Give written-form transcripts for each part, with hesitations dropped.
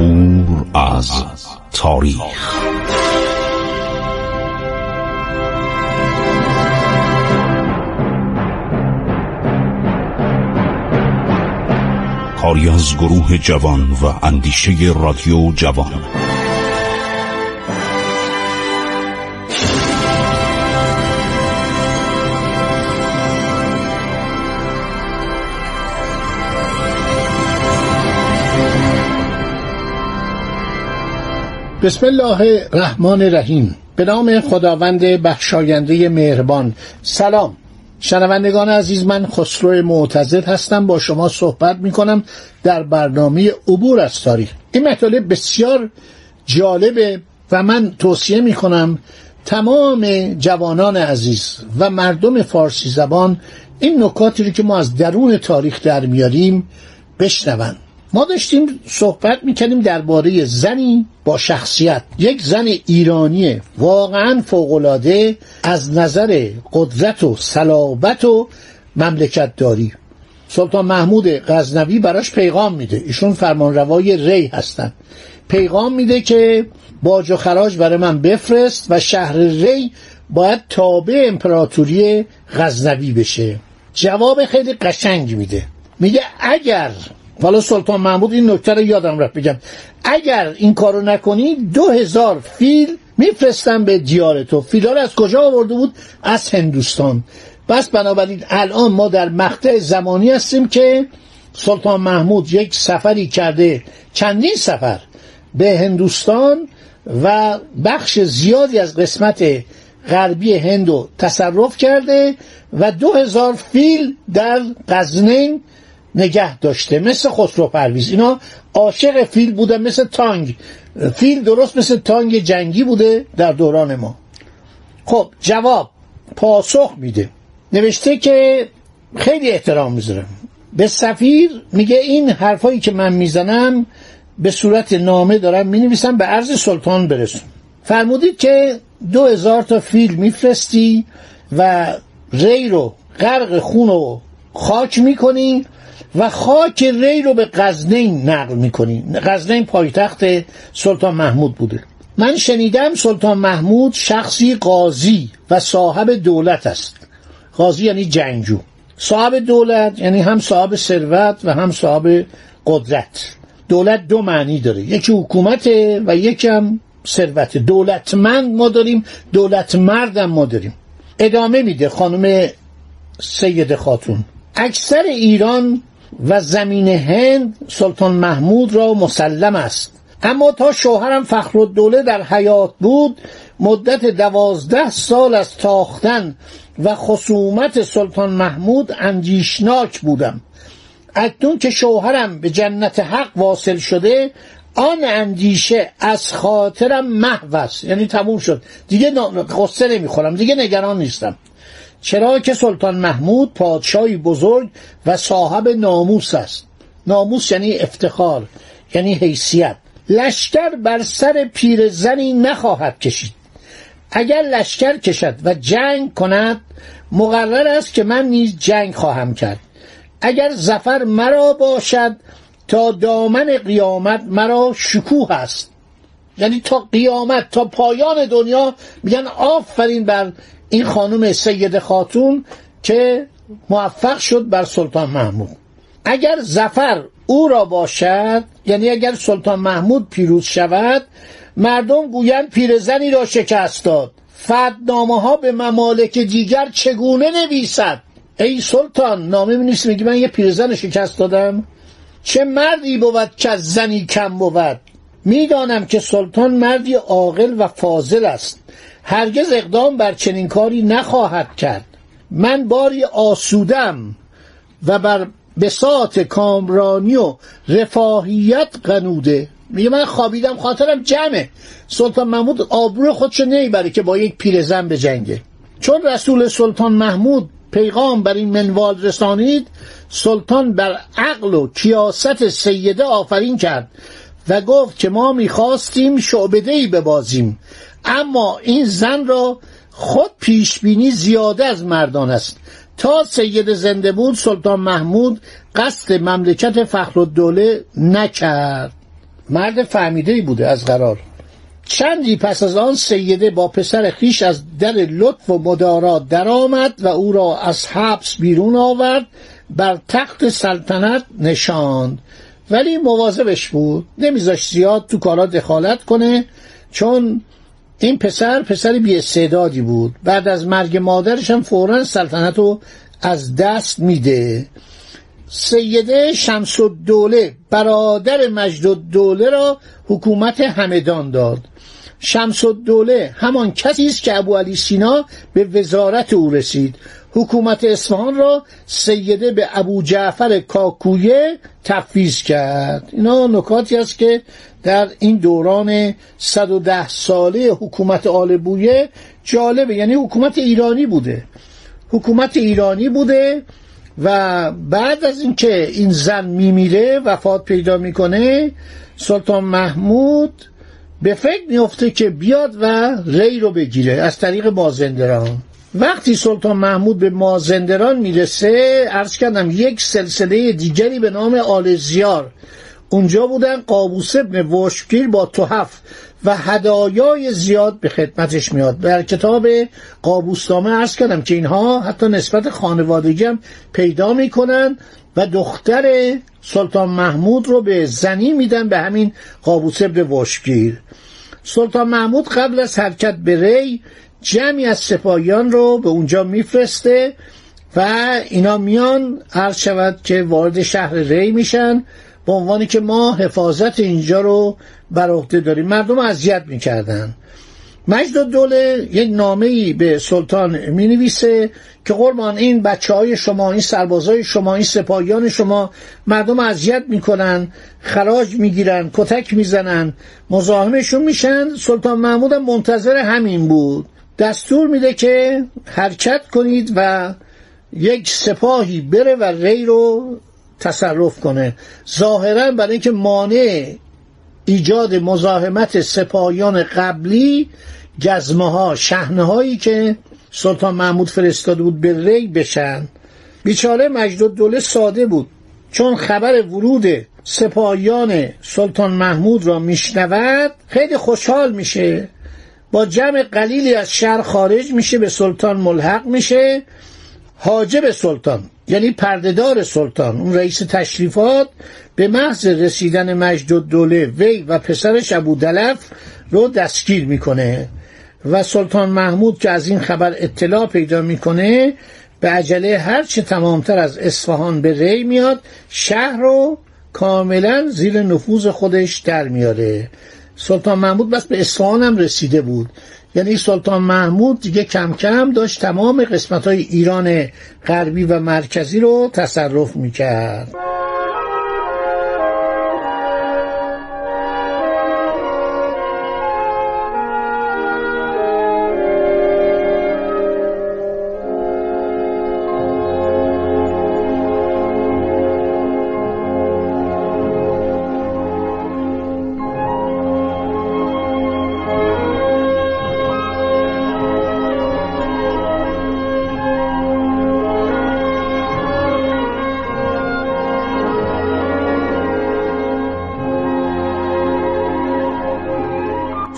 عبور از تاریخ. کاری از گروه جوان و اندیشه رادیو جوان. بسم الله الرحمن الرحیم. به نام خداوند بخشاینده مهربان. سلام شنوندگان عزیز، من خسرو معتزد هستم، با شما صحبت می کنم در برنامه عبور از تاریخ. این مطالب بسیار جالبه و من توصیه می کنم تمام جوانان عزیز و مردم فارسی زبان این نکاتی رو که ما از درون تاریخ در میاریم بشنوند. ما داشتیم صحبت می‌کردیم درباره زنی با شخصیت، یک زن ایرانی واقعاً فوق‌العاده از نظر قدرت و صلابت و مملکت داری. سلطان محمود غزنوی براش پیغام میده، ایشون فرمانروای ری هستن، پیغام میده که باج و خراج برای من بفرست و شهر ری باید تابع امپراتوری غزنوی بشه. جواب خیلی قشنگ میده، میگه اگر والا سلطان محمود این نکته رو یادم رفت بگم، اگر این کارو نکنی 2000 فیل میفرستم به دیار تو. فیلا رو از کجا آورده بود؟ از هندوستان. پس بنابراین الان ما در مقطع زمانی هستیم که سلطان محمود یک سفری کرده، چندین سفر به هندوستان و بخش زیادی از قسمت غربی هندو تصرف کرده و 2000 فیل در غزنین نگه داشته. مثل خسرو پرویز، اینا عاشق فیل بودن، مثل تانگ. فیل درست مثل تانگ جنگی بوده در دوران ما. خب جواب پاسخ میده، نوشته که خیلی احترام میذارم به سفیر، میگه این حرفایی که من میزنم به صورت نامه دارم مینویسم، به عرض سلطان برسون. فرمودید که 2000 تا فیل میفرستی و ری رو غرق خون و خاک میکنی و خاک ری رو به غزنین نقل میکنی. غزنین پایتخت سلطان محمود بوده. من شنیدم سلطان محمود شخصی قاضی و صاحب دولت است. قاضی یعنی جنگجو، صاحب دولت یعنی هم صاحب ثروت و هم صاحب قدرت. دولت دو معنی داره، یکی حکومت و یکی هم ثروت. دولتمند ما داریم، دولتمرد هم ما داریم. ادامه میده خانم سید خاتون، اکثر ایران و زمین هند سلطان محمود را مسلم است، اما تا شوهرم فخرالدوله در حیات بود مدت 12 سال از تاختن و خصومت سلطان محمود اندیشناک بودم. اکنون که شوهرم به جنت حق واصل شده آن اندیشه از خاطرم محو است، یعنی تموم شد، دیگه قصه نمیخورم، دیگه نگران نیستم، چرا که سلطان محمود پادشاهی بزرگ و صاحب ناموس است. ناموس یعنی افتخار، یعنی حیثیت. لشکر بر سر پیرزنی نخواهد کشید. اگر لشکر کشد و جنگ کند مقرر است که من نیز جنگ خواهم کرد. اگر ظفر مرا باشد تا دامن قیامت مرا شکوه است، یعنی تا قیامت، تا پایان دنیا. میگن آفرین بر این خانم سید خاتون که موفق شد بر سلطان محمود. اگر ظفر او را باشد، یعنی اگر سلطان محمود پیروز شود، مردم گویند پیرزنی را شکست داد. فتنامه ها به ممالک دیگر چگونه نویسد؟ ای سلطان نامه می‌نویسی میگی من یه پیرزن شکست دادم؟ چه مردی بود که از زنی کم بود؟ میدانم که سلطان مردی عاقل و فاضل است، هرگز اقدام بر چنین کاری نخواهد کرد. من باری آسودم و بر بساط کامرانی و رفاهیت قنوده. میگه من خوابیدم خاطرم جمعه. سلطان محمود آبروی خودشو نمیبره که با یک پیرزن بجنگه. چون رسول سلطان محمود پیغام بر این منوال رسانید، سلطان بر عقل و کیاست سیده آفرین کرد و گفت که ما میخواستیم شعبده‌ای ببازیم، اما این زن را خود پیشبینی زیاده از مردان است. تا سید زنده بود سلطان محمود قصد مملکت فخرالدوله نکرد. مرد فهمیده‌ای بوده از قرار. چندی پس از آن سیده با پسر خویش از در لطف و مدارات درآمد و او را از حبس بیرون آورد، بر تخت سلطنت نشاند، ولی مواظبش بود، نمیذاشت زیاد تو کارا دخالت کنه، چون این پسر بی استعدادی بود. بعد از مرگ مادرش هم فوراً سلطنت رو از دست میده. سیده شمس الدوله برادر مجدالدوله را حکومت همدان داد. شمس الدوله همان کسی است که ابو علی سینا به وزارت او رسید. حکومت اصفهان را سیده به ابو جعفر کاکویه تفویض کرد. اینا نکاتی است که در این دوران 110 ساله حکومت آل بویه جالبه، یعنی حکومت ایرانی بوده و بعد از اینکه این زن میمیره، وفات پیدا میکنه، سلطان محمود به فکر میفته که بیاد و ری رو بگیره از طریق مازندران. وقتی سلطان محمود به مازندران میرسه، عرض کردم یک سلسله دیگری به نام آل زیار اونجا بودن، قابوس ابن وشمگیر با تحف و هدایای زیاد به خدمتش میاد. در کتاب قابوسنامه عرض کردم که اینها حتی نسبت خانوادگی هم پیدا میکنن و دختر سلطان محمود رو به زنی میدن به همین قابوس ابن وشمگیر. سلطان محمود قبل از حرکت به ری جمعی از سپاهیان رو به اونجا میفرسته و اینا میان عرض شود که وارد شهر ری میشن، به عنوانی که ما حفاظت اینجا رو بر عهده داریم. مردم اذیت میکردن. مجدالدوله یک نامه‌ای به سلطان مینویسه که قربان این بچه‌های شما، این سربازای شما، این سپاهیان شما مردم اذیت میکنن، خراج میگیرن، کتک میزنن، مزاحمشون میشن. سلطان محمود هم منتظر همین بود. دستور میده که حرکت کنید و یک سپاهی بره و ری رو تصرف کنه، ظاهرا برای اینکه مانع ایجاد مزاحمت سپاهیان قبلی جزمه ها، شحنه هایی که سلطان محمود فرستاده بود به ری بشن. بیچاره مجدالدوله ساده بود، چون خبر ورود سپاهیان سلطان محمود را میشنود خیلی خوشحال میشه، با جمع قلیلی از شهر خارج میشه، به سلطان ملحق میشه. حاجب سلطان یعنی پردهدار سلطان، اون رئیس تشریفات، به محض رسیدن مجدالدوله وی و پسرش ابو دلف رو دستگیر میکنه و سلطان محمود که از این خبر اطلاع پیدا میکنه، به عجله هرچه تمامتر از اصفهان به ری میاد، شهر رو کاملا زیر نفوذ خودش در میاره. سلطان محمود بس به اصفهان هم رسیده بود، یعنی سلطان محمود دیگه کم کم داشت تمام قسمت‌های ایران غربی و مرکزی رو تصرف می‌کرد.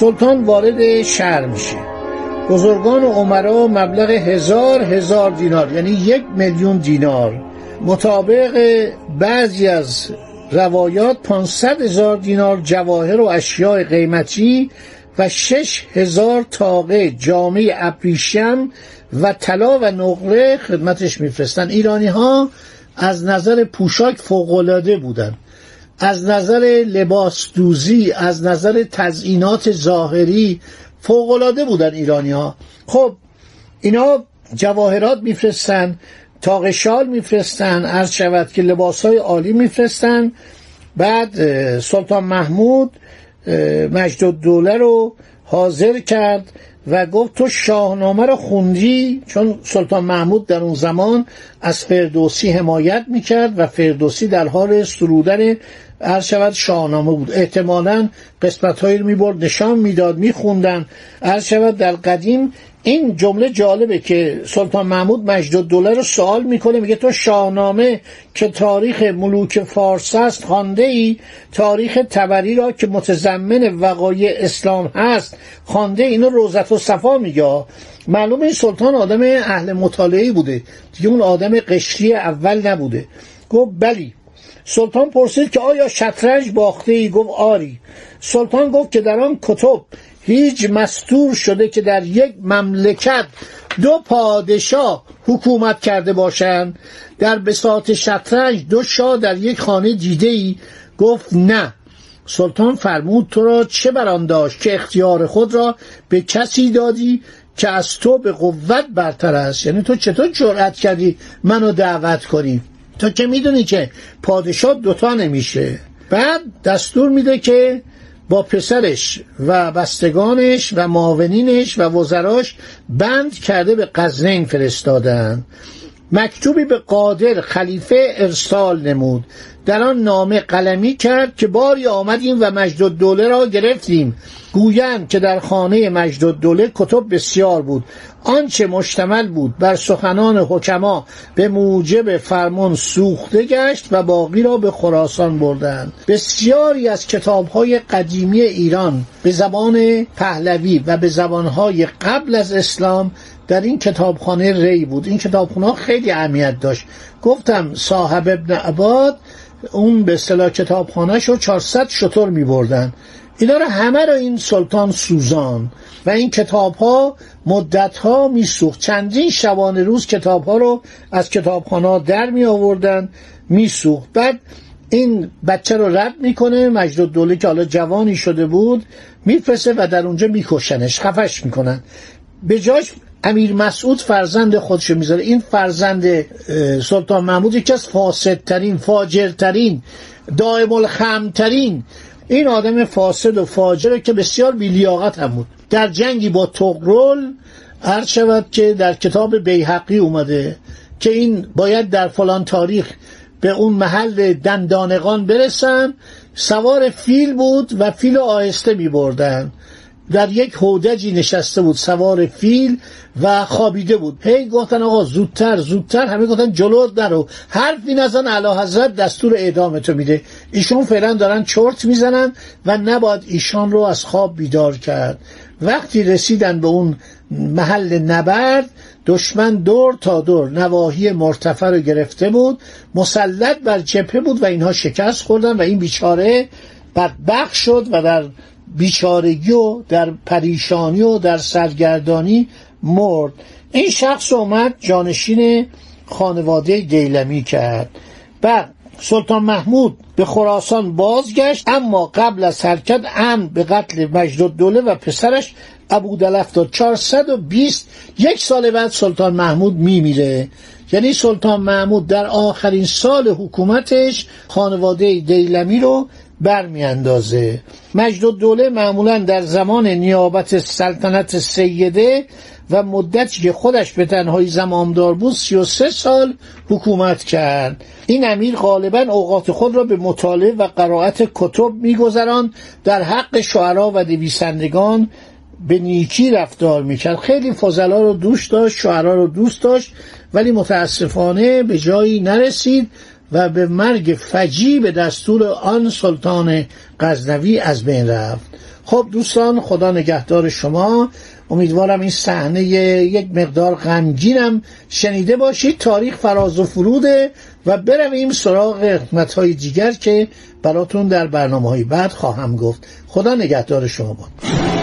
سلطان وارد شهر میشه. بزرگان و عمرا مبلغ 1000 دینار، یعنی 1,000,000 دینار، مطابق بعضی از روایات 500,000 دینار جواهر و اشیاء قیمتی و 6,000 تاقه جامه ابریشم و طلا و نقره خدمتش میفرستن. ایرانی ها از نظر پوشاک فوق‌العاده بودن، از نظر لباس دوزی، از نظر تزیینات ظاهری فوق‌العاده بودن ایرانی ها. خب اینا جواهرات میفرستن، تاق شال میفرستن، عرض شود که لباس های عالی میفرستن. بعد سلطان محمود مجدالدوله رو حاضر کرد و گفت تو شاهنامه رو خوندی؟ چون سلطان محمود در اون زمان از فردوسی حمایت میکرد و فردوسی در حال سرودن عرض شود شاهنامه بود، احتمالاً قسمت‌هایی رو میبرد نشان میداد، میخوندن. عرض شود در قدیم این جمله جالبه که سلطان محمود مجدالدوله رو سوال میکنه، میگه تو شاهنامه که تاریخ ملوک فارس است خوانده ای؟ تاریخ تبری را که متضمن وقایع اسلام هست خوانده؟ اینو روضة الصفا میگه. معلومه این سلطان آدم اهل مطالعه بوده دیگه، اون آدم قشری اول نبوده. گفت بلی. سلطان پرسید که آیا شطرنج باخته ای؟ گفت آری. سلطان گفت که در آن کتب هیچ مستور شده که در یک مملکت دو پادشاه حکومت کرده باشند؟ در بساط شطرنج دو شاه در یک خانه دیده ای؟ گفت نه. سلطان فرمود تو را چه بران داشت که اختیار خود را به کسی دادی که از تو به قوت برتر است؟ یعنی تو چطور جرأت کردی منو دعوت کنی؟ تو که میدونی که پادشاه دوتا نمیشه. بعد دستور میده که با پسرش و بستگانش و معاونینش و وزراش بند کرده به قزنین فرستادن. مکتوبی به قادر خلیفه ارسال نمود، در آن نامه قلمی کرد که باری آمدیم و مجدالدوله را گرفتیم. گویند که در خانه مجدالدوله کتب بسیار بود، آنچه مشتمل بود بر سخنان حکما به موجب فرمان سوخته گشت و باقی را به خراسان بردند. بسیاری از کتاب‌های قدیمی ایران به زبان پهلوی و به زبان‌های قبل از اسلام در این کتابخانه ری بود. این کتابخانه خیلی اهمیت داشت. گفتم صاحب ابن عباد اون به اصطلاح کتابخانه‌شو 400 شتر می‌بردن. اینا رو همه رو این سلطان سوزان و این کتاب‌ها مدت‌ها می‌سوخت. چندین شبانه روز کتاب‌ها رو از کتابخانه‌ها در می‌آوردن، می‌سوخت. بعد این بچه رو رد میکنه، مجدالدوله که حالا جوانی شده بود میفرسته و در اونجا می‌کشنش، خفش میکنن. به جاش امیر مسعود فرزند خودشو میذاره. این فرزند سلطان محمود یکی از فاسدترین، فاجرترین، دائم الخمترین، این آدم فاسد و فاجره که بسیار بی‌لیاقت هم بود. در جنگی با تغرل هر شود که در کتاب بیهقی اومده که این باید در فلان تاریخ به اون محل دندانقان برسن، سوار فیل بود و فیل آهسته می‌بردن. در یک هودجی نشسته بود سوار فیل و خوابیده بود. هی گفتن آقا زودتر، همه گفتن جلو نرو، حرفی نزن، اعلیحضرت دستور اعدامتو میده. ایشون فعلا دارن چرت میزنن و نباید ایشان رو از خواب بیدار کرد. وقتی رسیدن به اون محل نبرد، دشمن دور تا دور نواحی مرتفع رو گرفته بود، مسلط بر جبهه بود و اینها شکست خوردن و این بیچاره بدبخت شد و در بیچارگی و در پریشانی و در سرگردانی مرد. این شخص اومد جانشین خانواده دیلمی کرد. بعد سلطان محمود به خراسان بازگشت، اما قبل از حرکت امر به قتل مجدالدوله و پسرش ابو دلف داد. 420 یک سال بعد سلطان محمود میمیره. یعنی سلطان محمود در آخرین سال حکومتش خانواده دیلمی رو برمیاندازه. مجدالدوله معمولا در زمان نیابت سلطنت سیده و مدتی که خودش به تنهایی زمامدار بود 33 سال حکومت کرد. این امیر غالبا اوقات خود را به مطالعه و قرائت کتب می‌گذراند، در حق شعرا و نویسندگان به نیکی رفتار میکرد. خیلی فضلا رو دوست داشت، شعرا رو دوست داشت، ولی متاسفانه به جایی نرسید و به مرگ فجیع به دستور آن سلطان غزنوی از بین رفت. خب دوستان، خدا نگهدار شما. امیدوارم این صحنه یک مقدار غمگینم شنیده باشید. تاریخ فراز و فروده و برویم سراغ قسمت‌های دیگر که براتون در برنامه‌های بعد خواهم گفت. خدا نگهدار شما باد.